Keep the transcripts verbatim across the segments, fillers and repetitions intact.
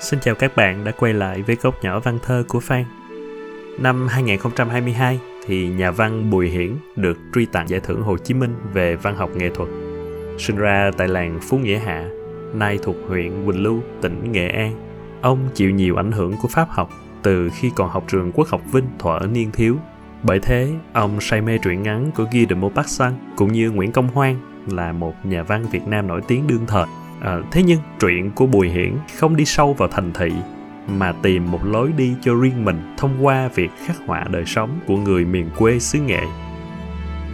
Xin chào các bạn đã quay lại với Góc Nhỏ Văn Thơ của Phan. Năm hai không hai hai thì nhà văn Bùi Hiển được truy tặng giải thưởng Hồ Chí Minh về văn học nghệ thuật. Sinh ra tại làng Phú Nghĩa Hạ, nay thuộc huyện Quỳnh Lưu, tỉnh Nghệ An, ông chịu nhiều ảnh hưởng của Pháp học từ khi còn học trường Quốc học Vinh thuở niên thiếu. Bởi thế, ông say mê truyện ngắn của Guy de Maupassant cũng như Nguyễn Công Hoan là một nhà văn Việt Nam nổi tiếng đương thời. À, thế nhưng truyện của Bùi Hiển không đi sâu vào thành thị mà tìm một lối đi cho riêng mình thông qua việc khắc họa đời sống của người miền quê xứ Nghệ.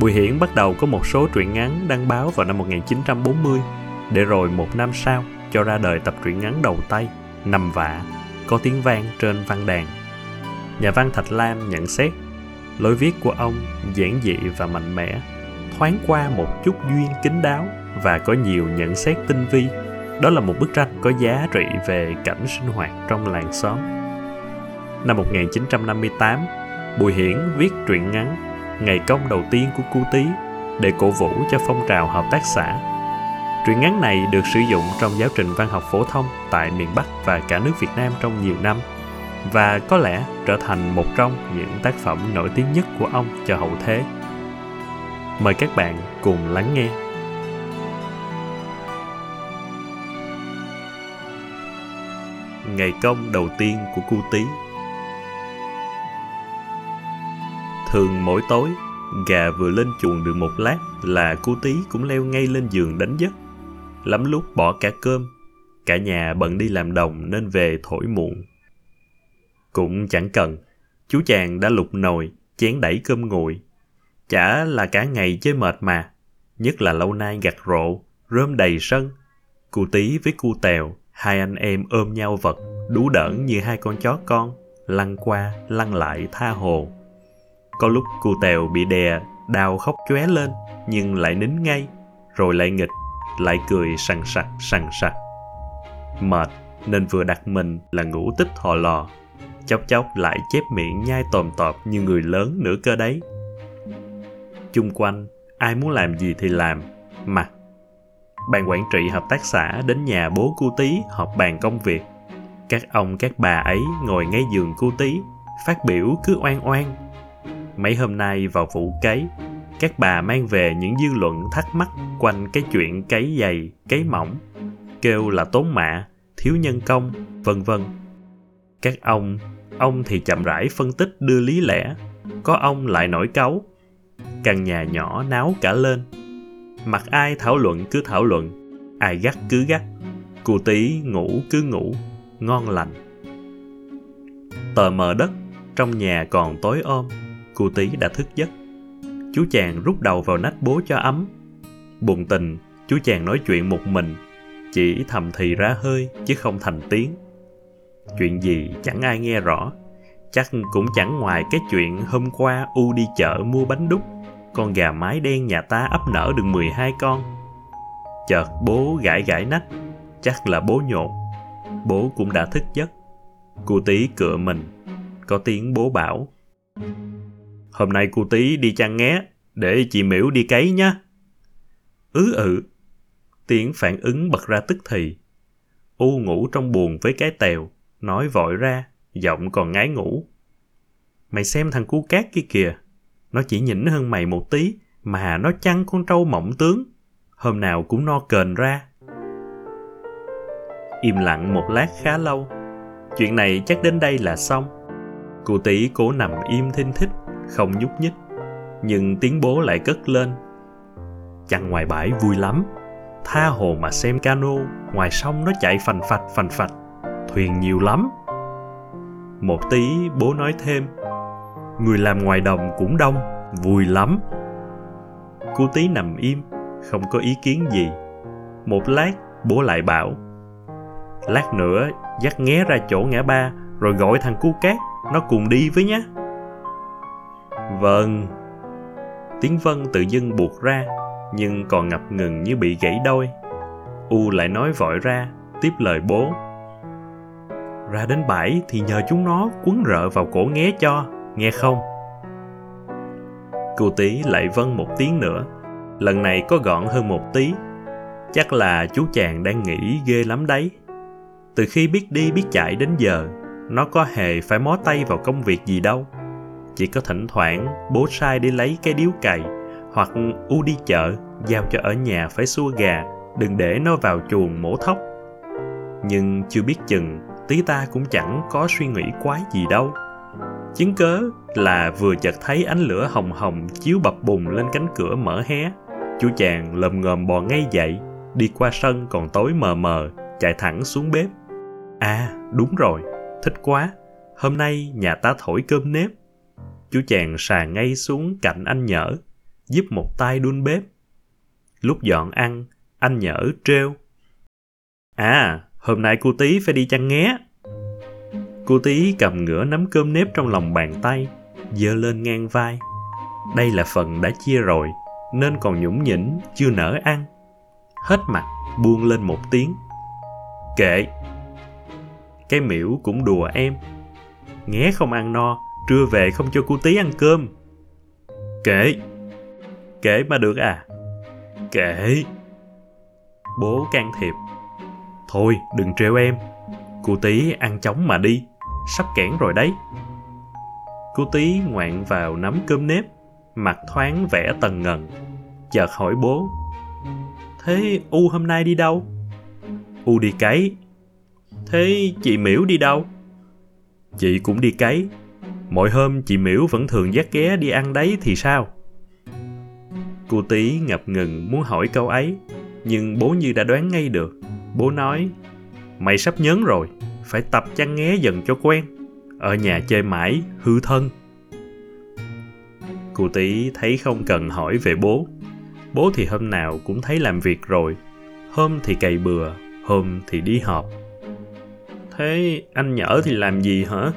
Bùi Hiển bắt đầu có một số truyện ngắn đăng báo vào năm một nghìn chín trăm bốn mươi, để rồi một năm sau cho ra đời tập truyện ngắn đầu tay Nằm Vạ, có tiếng vang trên văn đàn. Nhà văn Thạch Lam nhận xét lối viết của ông giản dị và mạnh mẽ, thoáng qua một chút duyên kín đáo và có nhiều nhận xét tinh vi. Đó là một bức tranh có giá trị về cảnh sinh hoạt trong làng xóm. Năm một nghìn chín trăm năm mươi tám, Bùi Hiển viết truyện ngắn Ngày Công Đầu Tiên của Cu Tí để cổ vũ cho phong trào hợp tác xã. Truyện ngắn này được sử dụng trong giáo trình văn học phổ thông tại miền Bắc và cả nước Việt Nam trong nhiều năm, và có lẽ trở thành một trong những tác phẩm nổi tiếng nhất của ông cho hậu thế. Mời các bạn cùng lắng nghe. Ngày công đầu tiên của cu Tí. Thường mỗi tối, gà vừa lên chuồng được một lát là cu Tí cũng leo ngay lên giường đánh giấc. Lắm lúc bỏ cả cơm, cả nhà bận đi làm đồng nên về thổi muộn. Cũng chẳng cần, chú chàng đã lục nồi, chén đẩy cơm nguội. Chả là cả ngày chơi mệt mà, nhất là lâu nay gặt rộ, rơm đầy sân. Cu Tí với cu Tèo, hai anh em ôm nhau vật, đú đỡn như hai con chó con, lăn qua, lăn lại tha hồ. Có lúc cu Tèo bị đè, đau khóc chóe lên, nhưng lại nín ngay, rồi lại nghịch, lại cười sằng sặc, sằng sặc. Mệt, nên vừa đặt mình là ngủ tích thò lò, chốc chốc lại chép miệng nhai tòm tọp như người lớn nữa cơ đấy. Chung quanh, ai muốn làm gì thì làm, mà. Ban quản trị hợp tác xã đến nhà bố cu Tí họp bàn công việc. Các ông các bà ấy ngồi ngay giường cu Tí, phát biểu cứ oan oan. Mấy hôm nay vào vụ cấy, các bà mang về những dư luận thắc mắc quanh cái chuyện cấy dày, cấy mỏng, kêu là tốn mạ, thiếu nhân công, vân vân. Các ông, ông thì chậm rãi phân tích đưa lý lẽ, có ông lại nổi cáu. Căn nhà nhỏ náo cả lên. Mặt ai thảo luận cứ thảo luận, ai gắt cứ gắt, cu Tí ngủ cứ ngủ, ngon lành. Tờ mờ đất, trong nhà còn tối om, cu Tí đã thức giấc. Chú chàng rút đầu vào nách bố cho ấm. Bùng tình, chú chàng nói chuyện một mình, chỉ thầm thì ra hơi chứ không thành tiếng. Chuyện gì chẳng ai nghe rõ, chắc cũng chẳng ngoài cái chuyện hôm qua U đi chợ mua bánh đúc, con gà mái đen nhà ta ấp nở được mười hai con. Chợt bố gãi gãi nách, chắc là bố nhột. Bố cũng đã thức giấc. Cu Tí cựa mình, có tiếng bố bảo: "Hôm nay cu Tí đi chăn nghé, để chị Miễu đi cấy nhé." Ứ ừ, tiếng phản ứng bật ra tức thì. U ngủ trong buồng với cái Tèo, nói vội ra, giọng còn ngái ngủ: "Mày xem thằng cu Cát kia kìa, nó chỉ nhỉnh hơn mày một tí mà nó chăn con trâu mộng tướng, hôm nào cũng no kền ra." Im lặng một lát khá lâu. Chuyện này chắc đến đây là xong. Cu Tí cố nằm im thinh thích, không nhúc nhích. Nhưng tiếng bố lại cất lên: "Chăn ngoài bãi vui lắm, tha hồ mà xem cano, ngoài sông nó chạy phành phạch phành phạch, thuyền nhiều lắm." Một tí bố nói thêm: "Người làm ngoài đồng cũng đông, vui lắm." Cu Tí nằm im, không có ý kiến gì. Một lát, bố lại bảo: "Lát nữa dắt nghé ra chỗ ngã ba, rồi gọi thằng cu Cát, nó cùng đi với nhé." "Vâng." Tiếng vâng tự dưng buột ra, nhưng còn ngập ngừng như bị gãy đôi. U lại nói vội ra, tiếp lời bố: "Ra đến bãi thì nhờ chúng nó quấn rợ vào cổ nghé cho, nghe không?" Cu Tí lại vâng một tiếng nữa, lần này có gọn hơn một tí. Chắc là chú chàng đang nghĩ ghê lắm đấy. Từ khi biết đi biết chạy đến giờ, nó có hề phải mó tay vào công việc gì đâu. Chỉ có thỉnh thoảng bố sai đi lấy cái điếu cày, hoặc u đi chợ giao cho ở nhà phải xua gà, đừng để nó vào chuồng mổ thóc. Nhưng chưa biết chừng tí ta cũng chẳng có suy nghĩ quái gì đâu. Chứng cớ là vừa chợt thấy ánh lửa hồng hồng chiếu bập bùng lên cánh cửa mở hé, chú chàng lồm ngồm bò ngay dậy, đi qua sân còn tối mờ mờ, chạy thẳng xuống bếp. À, đúng rồi, thích quá, hôm nay nhà ta thổi cơm nếp. Chú chàng sà ngay xuống cạnh anh Nhở, giúp một tay đun bếp. Lúc dọn ăn, anh Nhở trêu: À, hôm nay cu Tí phải đi chăng nghé? Cu Tí cầm ngửa nắm cơm nếp trong lòng bàn tay, giơ lên ngang vai. Đây là phần đã chia rồi, nên còn nhũng nhỉnh, chưa nỡ ăn. Hết mặt, buông lên một tiếng: Kệ! Cái miễu cũng đùa em: Nghé không ăn no, trưa về không cho cu Tí ăn cơm. Kệ! Kệ mà được à? Kệ! Bố can thiệp: Thôi, đừng trêu em. Cu Tí ăn chóng mà đi, sắp kẽn rồi đấy. Cu Tí ngoạn vào nắm cơm nếp, mặt thoáng vẻ tần ngần. Chợt hỏi bố: Thế U hôm nay đi đâu? U đi cấy. Thế chị Miễu đi đâu? Chị cũng đi cấy. Mọi hôm chị Miễu vẫn thường dắt ghé đi ăn đấy thì sao? Cu Tí ngập ngừng muốn hỏi câu ấy, nhưng bố như đã đoán ngay được. Bố nói: Mày sắp nhớn rồi, phải tập chăn nghé dần cho quen. Ở nhà chơi mãi, hư thân. Cu Tí thấy không cần hỏi về bố. Bố thì hôm nào cũng thấy làm việc rồi. Hôm thì cày bừa, hôm thì đi họp. Thế anh Nhở thì làm gì hả?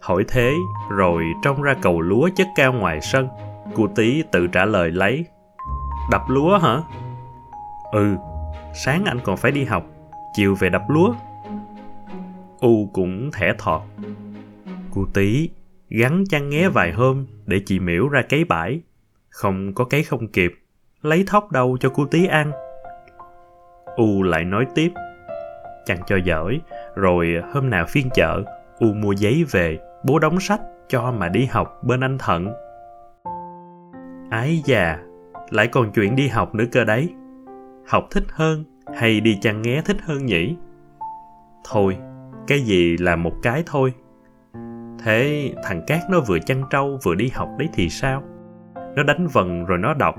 Hỏi thế, rồi trông ra cầu lúa chất cao ngoài sân. Cu Tí tự trả lời lấy: Đập lúa hả? Ừ, sáng anh còn phải đi học, chiều về đập lúa. U cũng thẻ thọt: Cu Tí, gắn chăn nghé vài hôm để chị Miễu ra cấy bãi. Không có cấy không kịp, lấy thóc đâu cho cu Tí ăn. U lại nói tiếp: Chăn cho giỏi, rồi hôm nào phiên chợ, U mua giấy về, bố đóng sách cho mà đi học bên anh Thận. Ái già, lại còn chuyện đi học nữa cơ đấy. Học thích hơn hay đi chăn nghé thích hơn nhỉ? Thôi, cái gì là một cái thôi. Thế thằng Cát nó vừa chăn trâu vừa đi học đấy thì sao? Nó đánh vần rồi nó đọc.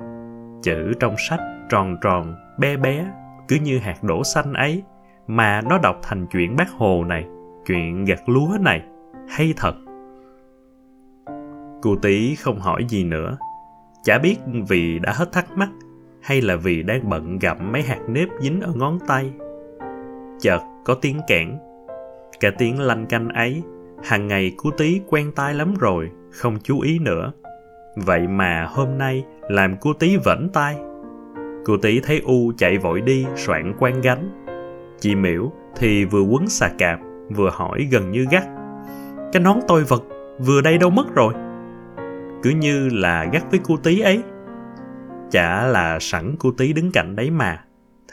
Chữ trong sách tròn tròn, bé bé, cứ như hạt đỗ xanh ấy, mà nó đọc thành chuyện Bác Hồ này, chuyện gặt lúa này, hay thật. Cu Tí không hỏi gì nữa. Chả biết vì đã hết thắc mắc, hay là vì đang bận gặm mấy hạt nếp dính ở ngón tay. Chợt có tiếng kẽn. Cả tiếng lanh canh ấy, hàng ngày cu Tí quen tai lắm rồi, không chú ý nữa. Vậy mà hôm nay làm cu Tí vểnh tai. Cu Tí thấy U chạy vội đi soạn quang gánh. Chị Miễu thì vừa quấn xà cạp, vừa hỏi gần như gắt: Cái nón tôi vật vừa đây đâu mất rồi? Cứ như là gắt với cu Tí ấy. Chả là sẵn cu Tí đứng cạnh đấy mà,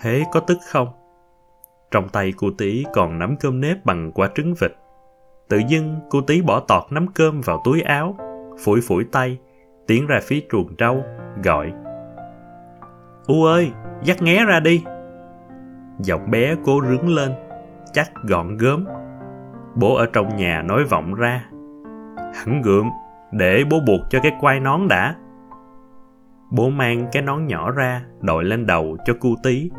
thế có tức không? Trong tay cu Tí còn nắm cơm nếp bằng quả trứng vịt. Tự dưng cu Tí bỏ tọt nắm cơm vào túi áo, phủi phủi tay, tiến ra phía chuồng trâu, gọi: U ơi, dắt nghé ra đi. Giọng bé cố rướng lên, chắc gọn gớm. Bố ở trong nhà nói vọng ra: Hẳn gượm, để bố buộc cho cái quai nón đã. Bố mang cái nón nhỏ ra, đội lên đầu cho cu Tí,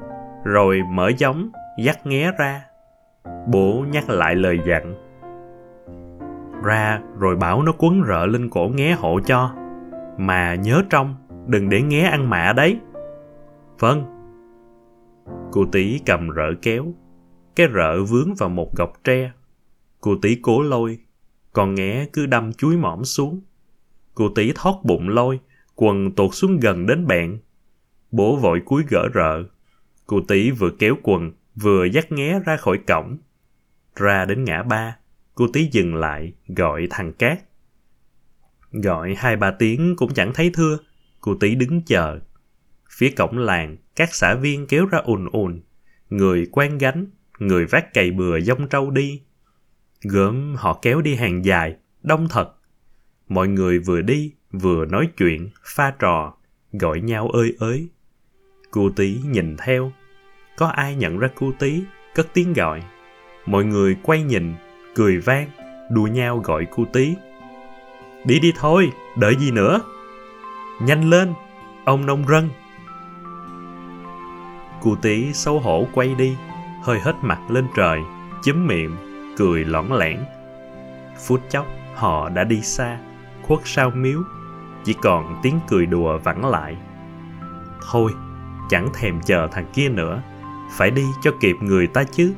rồi mở giống, dắt nghé ra. Bố nhắc lại lời dặn: Ra rồi bảo nó quấn rợ lên cổ nghé hộ cho, mà nhớ trong, đừng để nghé ăn mạ đấy. Vâng. Cu Tí cầm rợ kéo, cái rợ vướng vào một gọc tre. Cu Tí cố lôi, còn nghé cứ đâm chúi mõm xuống. Cu Tí thót bụng lôi, quần tuột xuống gần đến bẹn. Bố vội cúi gỡ rợ. Cu Tí vừa kéo quần, vừa dắt nghé ra khỏi cổng. Ra đến ngã ba, cu Tí dừng lại, gọi thằng Cát. Gọi hai ba tiếng cũng chẳng thấy thưa. Cu Tí đứng chờ. Phía cổng làng, các xã viên kéo ra ùn ùn. Người quang gánh, người vác cày bừa dông trâu đi. Gớm họ kéo đi hàng dài, đông thật. Mọi người vừa đi, vừa nói chuyện, pha trò, gọi nhau ơi ới. Cu Tí nhìn theo. Có ai nhận ra Cu Tí, cất tiếng gọi. Mọi người quay nhìn, cười vang, đua nhau gọi Cu Tí. Đi đi thôi, đợi gì nữa? Nhanh lên, ông nông rân. Cu Tí xấu hổ quay đi, hơi hết mặt lên trời, chúm miệng, cười lõng lẻn. Phút chốc họ đã đi xa, khuất sau miếu, chỉ còn tiếng cười đùa vẳng lại. Thôi, chẳng thèm chờ thằng kia nữa, phải đi cho kịp người ta chứ.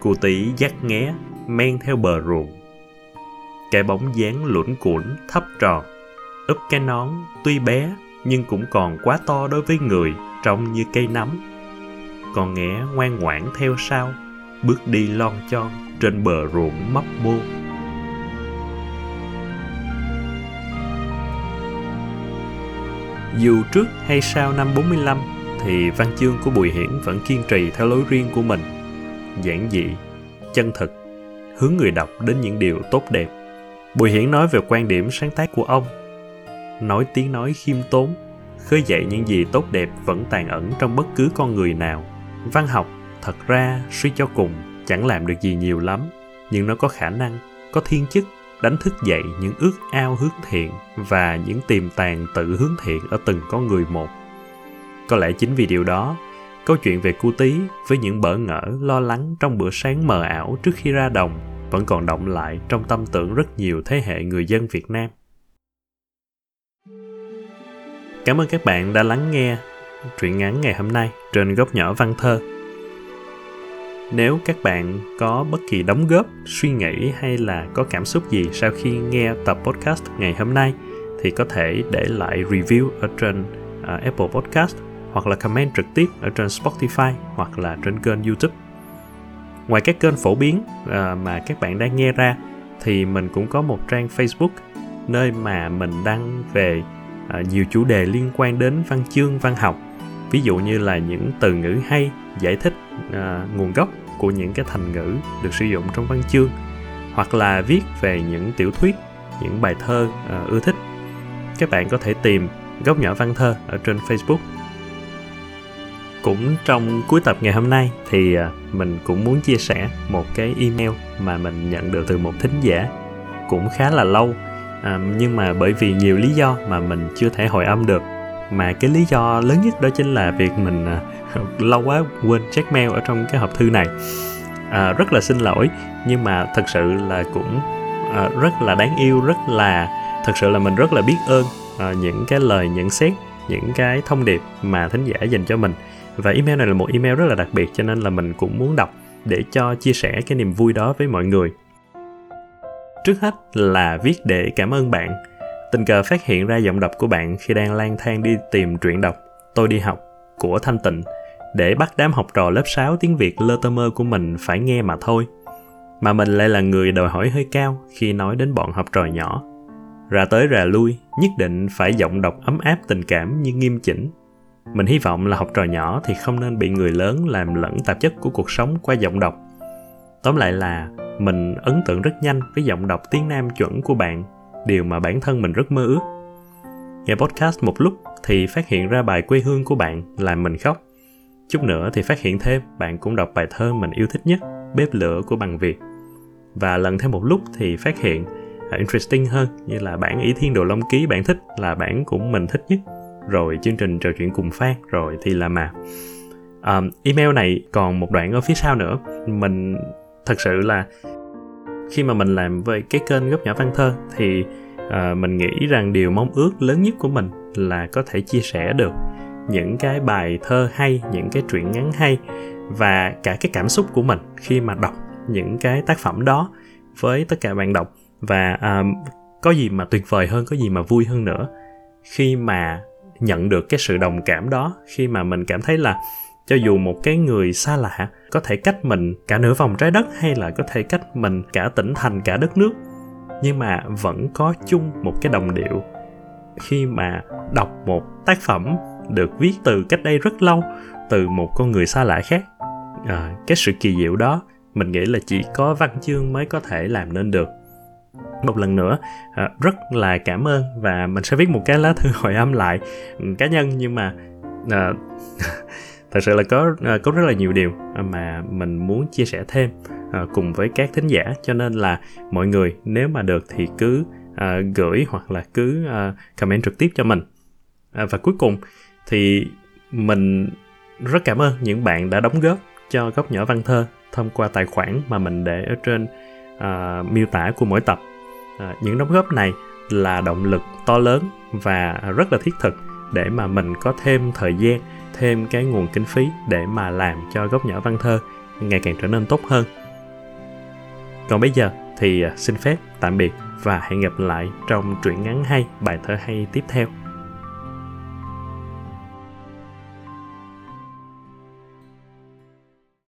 Cu Tí dắt nghé, men theo bờ ruộng. Cái bóng dáng luẩn cuẩn thấp tròn, úp cái nón tuy bé nhưng cũng còn quá to đối với người, trông như cây nắm. Con nghé ngoan ngoãn theo sau, bước đi lon chon trên bờ ruộng mấp mô. Dù trước hay sau năm bốn mươi lăm thì văn chương của Bùi Hiển vẫn kiên trì theo lối riêng của mình, giản dị, chân thực, hướng người đọc đến những điều tốt đẹp. Bùi Hiển nói về quan điểm sáng tác của ông, nói tiếng nói khiêm tốn, khơi dậy những gì tốt đẹp vẫn tàn ẩn trong bất cứ con người nào. Văn học, thật ra, suy cho cùng, chẳng làm được gì nhiều lắm, nhưng nó có khả năng, có thiên chức đánh thức dậy những ước ao hướng thiện và những tiềm tàng tự hướng thiện ở từng con người một. Có lẽ chính vì điều đó, câu chuyện về Cu Tí với những bỡ ngỡ, lo lắng trong bữa sáng mờ ảo trước khi ra đồng vẫn còn đọng lại trong tâm tưởng rất nhiều thế hệ người dân Việt Nam. Cảm ơn các bạn đã lắng nghe truyện ngắn ngày hôm nay trên Góc Nhỏ Văn Thơ. Nếu các bạn có bất kỳ đóng góp, suy nghĩ hay là có cảm xúc gì sau khi nghe tập podcast ngày hôm nay thì có thể để lại review ở trên uh, Apple Podcast hoặc là comment trực tiếp ở trên Spotify hoặc là trên kênh YouTube. Ngoài các kênh phổ biến uh, mà các bạn đang nghe ra thì mình cũng có một trang Facebook nơi mà mình đăng về uh, nhiều chủ đề liên quan đến văn chương, văn học. Ví dụ như là những từ ngữ hay, giải thích à, nguồn gốc của những cái thành ngữ được sử dụng trong văn chương, hoặc là viết về những tiểu thuyết, những bài thơ à, ưa thích. Các bạn có thể tìm Góc Nhỏ Văn Thơ ở trên Facebook. Cũng trong cuối tập ngày hôm nay thì à, mình cũng muốn chia sẻ một cái email mà mình nhận được từ một thính giả cũng khá là lâu, à, nhưng mà bởi vì nhiều lý do mà mình chưa thể hồi âm được. Mà cái lý do lớn nhất đó chính là việc mình à, lâu quá quên check mail ở trong cái hộp thư này. À, rất là xin lỗi, nhưng mà thật sự là cũng à, rất là đáng yêu, rất là thật sự là mình rất là biết ơn à, những cái lời nhận xét, những cái thông điệp mà thính giả dành cho mình. Và email này là một email rất là đặc biệt, cho nên là mình cũng muốn đọc để cho chia sẻ cái niềm vui đó với mọi người. Trước hết là viết để cảm ơn bạn. Tình cờ phát hiện ra giọng đọc của bạn khi đang lang thang đi tìm truyện đọc Tôi Đi Học của Thanh Tịnh để bắt đám học trò lớp sáu tiếng Việt lơ tơ mơ của mình phải nghe mà thôi. Mà mình lại là người đòi hỏi hơi cao khi nói đến bọn học trò nhỏ. Rà tới rà lui, nhất định phải giọng đọc ấm áp tình cảm nhưng nghiêm chỉnh. Mình hy vọng là học trò nhỏ thì không nên bị người lớn làm lẫn tạp chất của cuộc sống qua giọng đọc. Tóm lại là mình ấn tượng rất nhanh với giọng đọc tiếng Nam chuẩn của bạn, điều mà bản thân mình rất mơ ước. Nghe podcast một lúc thì phát hiện ra bài quê hương của bạn làm mình khóc. Chút nữa thì phát hiện thêm bạn cũng đọc bài thơ mình yêu thích nhất, Bếp Lửa của Bằng Việt. Và lần thêm một lúc thì phát hiện uh, interesting hơn, như là bản Ỷ Thiên Đồ Long Ký bạn thích là bản cũng mình thích nhất. Rồi chương trình Trò Chuyện Cùng Phan, rồi thì là mà uh, email này còn một đoạn ở phía sau nữa. Mình thật sự là khi mà mình làm về cái kênh Góc Nhỏ Văn Thơ thì uh, mình nghĩ rằng điều mong ước lớn nhất của mình là có thể chia sẻ được những cái bài thơ hay, những cái truyện ngắn hay và cả cái cảm xúc của mình khi mà đọc những cái tác phẩm đó với tất cả bạn đọc. Và uh, có gì mà tuyệt vời hơn, có gì mà vui hơn nữa khi mà nhận được cái sự đồng cảm đó, khi mà mình cảm thấy là cho dù một cái người xa lạ có thể cách mình cả nửa vòng trái đất hay là có thể cách mình cả tỉnh thành, cả đất nước, nhưng mà vẫn có chung một cái đồng điệu khi mà đọc một tác phẩm được viết từ cách đây rất lâu, từ một con người xa lạ khác. à, cái sự kỳ diệu đó mình nghĩ là chỉ có văn chương mới có thể làm nên được. Một lần nữa à, rất là cảm ơn, và mình sẽ viết một cái lá thư hồi âm lại cá nhân, nhưng mà à, thật sự là có có rất là nhiều điều mà mình muốn chia sẻ thêm à, cùng với các thính giả, cho nên là mọi người nếu mà được thì cứ à, gửi hoặc là cứ à, comment trực tiếp cho mình. À, và cuối cùng thì mình rất cảm ơn những bạn đã đóng góp cho Góc Nhỏ Văn Thơ thông qua tài khoản mà mình để ở trên à, miêu tả của mỗi tập. À, những đóng góp này là động lực to lớn và rất là thiết thực để mà mình có thêm thời gian, thêm cái nguồn kinh phí để mà làm cho Góc Nhỏ Văn Thơ ngày càng trở nên tốt hơn. Còn bây giờ thì xin phép tạm biệt và hẹn gặp lại trong truyện ngắn hay, bài thơ hay tiếp theo.